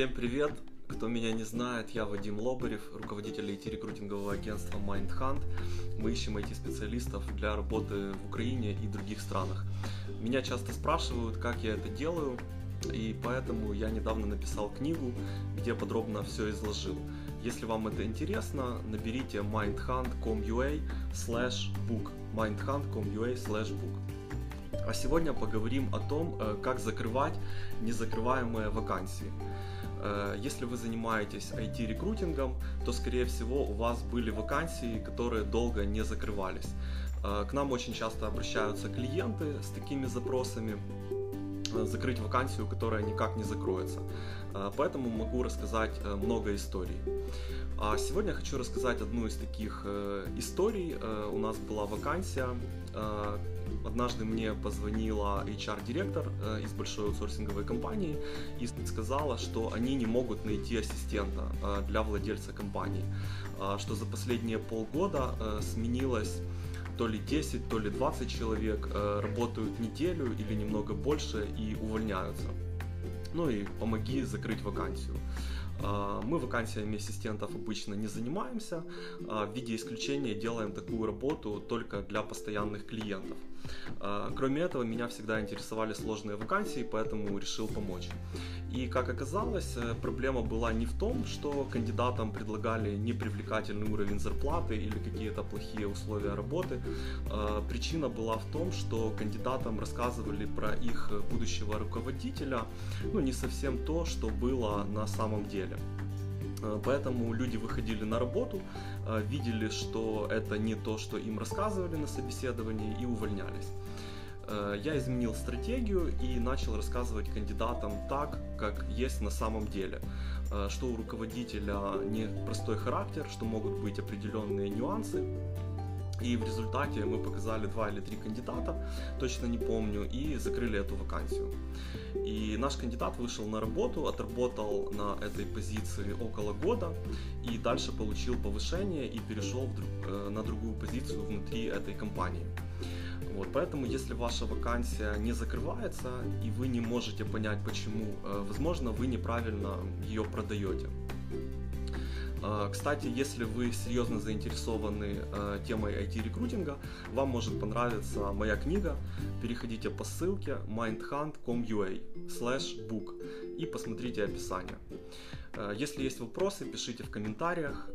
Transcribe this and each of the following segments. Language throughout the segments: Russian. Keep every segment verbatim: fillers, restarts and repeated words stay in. Всем привет! Кто меня не знает, я Вадим Лобарев, руководитель ай ти-рекрутингового агентства Mindhunt. Мы ищем ай ти-специалистов для работы в Украине и других странах. Меня часто спрашивают, как я это делаю, и поэтому я недавно написал книгу, где подробно все изложил. Если вам это интересно, наберите mindhunt точка ком точка ю а слэш бук mindhunt точка ком точка ю а слэш бук. А сегодня поговорим о том, как закрывать незакрываемые вакансии. Если вы занимаетесь ай ти-рекрутингом, то, скорее всего, у вас были вакансии, которые долго не закрывались. К нам очень часто обращаются клиенты с такими запросами: закрыть вакансию, которая никак не закроется. Поэтому могу рассказать много историй. А сегодня хочу рассказать одну из таких историй. У нас была вакансия. Однажды мне позвонила эйч ар-директор из большой аутсорсинговой компании и сказала, что они не могут найти ассистента для владельца компании, что за последние полгода сменилось то ли десять, то ли двадцать человек, работают неделю или немного больше и увольняются. Ну и помоги закрыть вакансию. Мы вакансиями ассистентов обычно не занимаемся, в виде исключения делаем такую работу только для постоянных клиентов. Кроме этого, меня всегда интересовали сложные вакансии, поэтому решил помочь. И, как оказалось, проблема была не в том, что кандидатам предлагали непривлекательный уровень зарплаты или какие-то плохие условия работы. Причина была в том, что кандидатам рассказывали про их будущего руководителя, ну, не совсем то, что было на самом деле. Поэтому люди выходили на работу, видели, что это не то, что им рассказывали на собеседовании, и увольнялись. Я изменил стратегию и начал рассказывать кандидатам так, как есть на самом деле, что у руководителя не простой характер, что могут быть определенные нюансы. И в результате мы показали два или три кандидата, точно не помню, и закрыли эту вакансию. И наш кандидат вышел на работу, отработал на этой позиции около года, и дальше получил повышение и перешел на другую позицию внутри этой компании. Вот, поэтому, если ваша вакансия не закрывается и вы не можете понять почему, возможно, вы неправильно ее продаете. Кстати, если вы серьезно заинтересованы темой ай ти-рекрутинга, вам может понравиться моя книга. Переходите по ссылке mindhunt точка ком точка ю а слэш бук и посмотрите описание. Если есть вопросы, пишите в комментариях.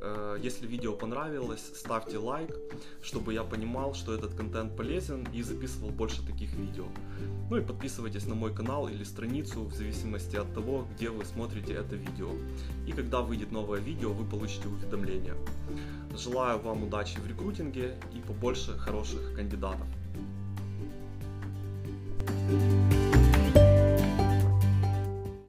Если видео понравилось, ставьте лайк, чтобы я понимал, что этот контент полезен и записывал больше таких видео. Ну и подписывайтесь на мой канал или страницу, в зависимости от того, где вы смотрите это видео. И когда выйдет новое видео, вы получите уведомления. Желаю вам удачи в рекрутинге и побольше хороших кандидатов.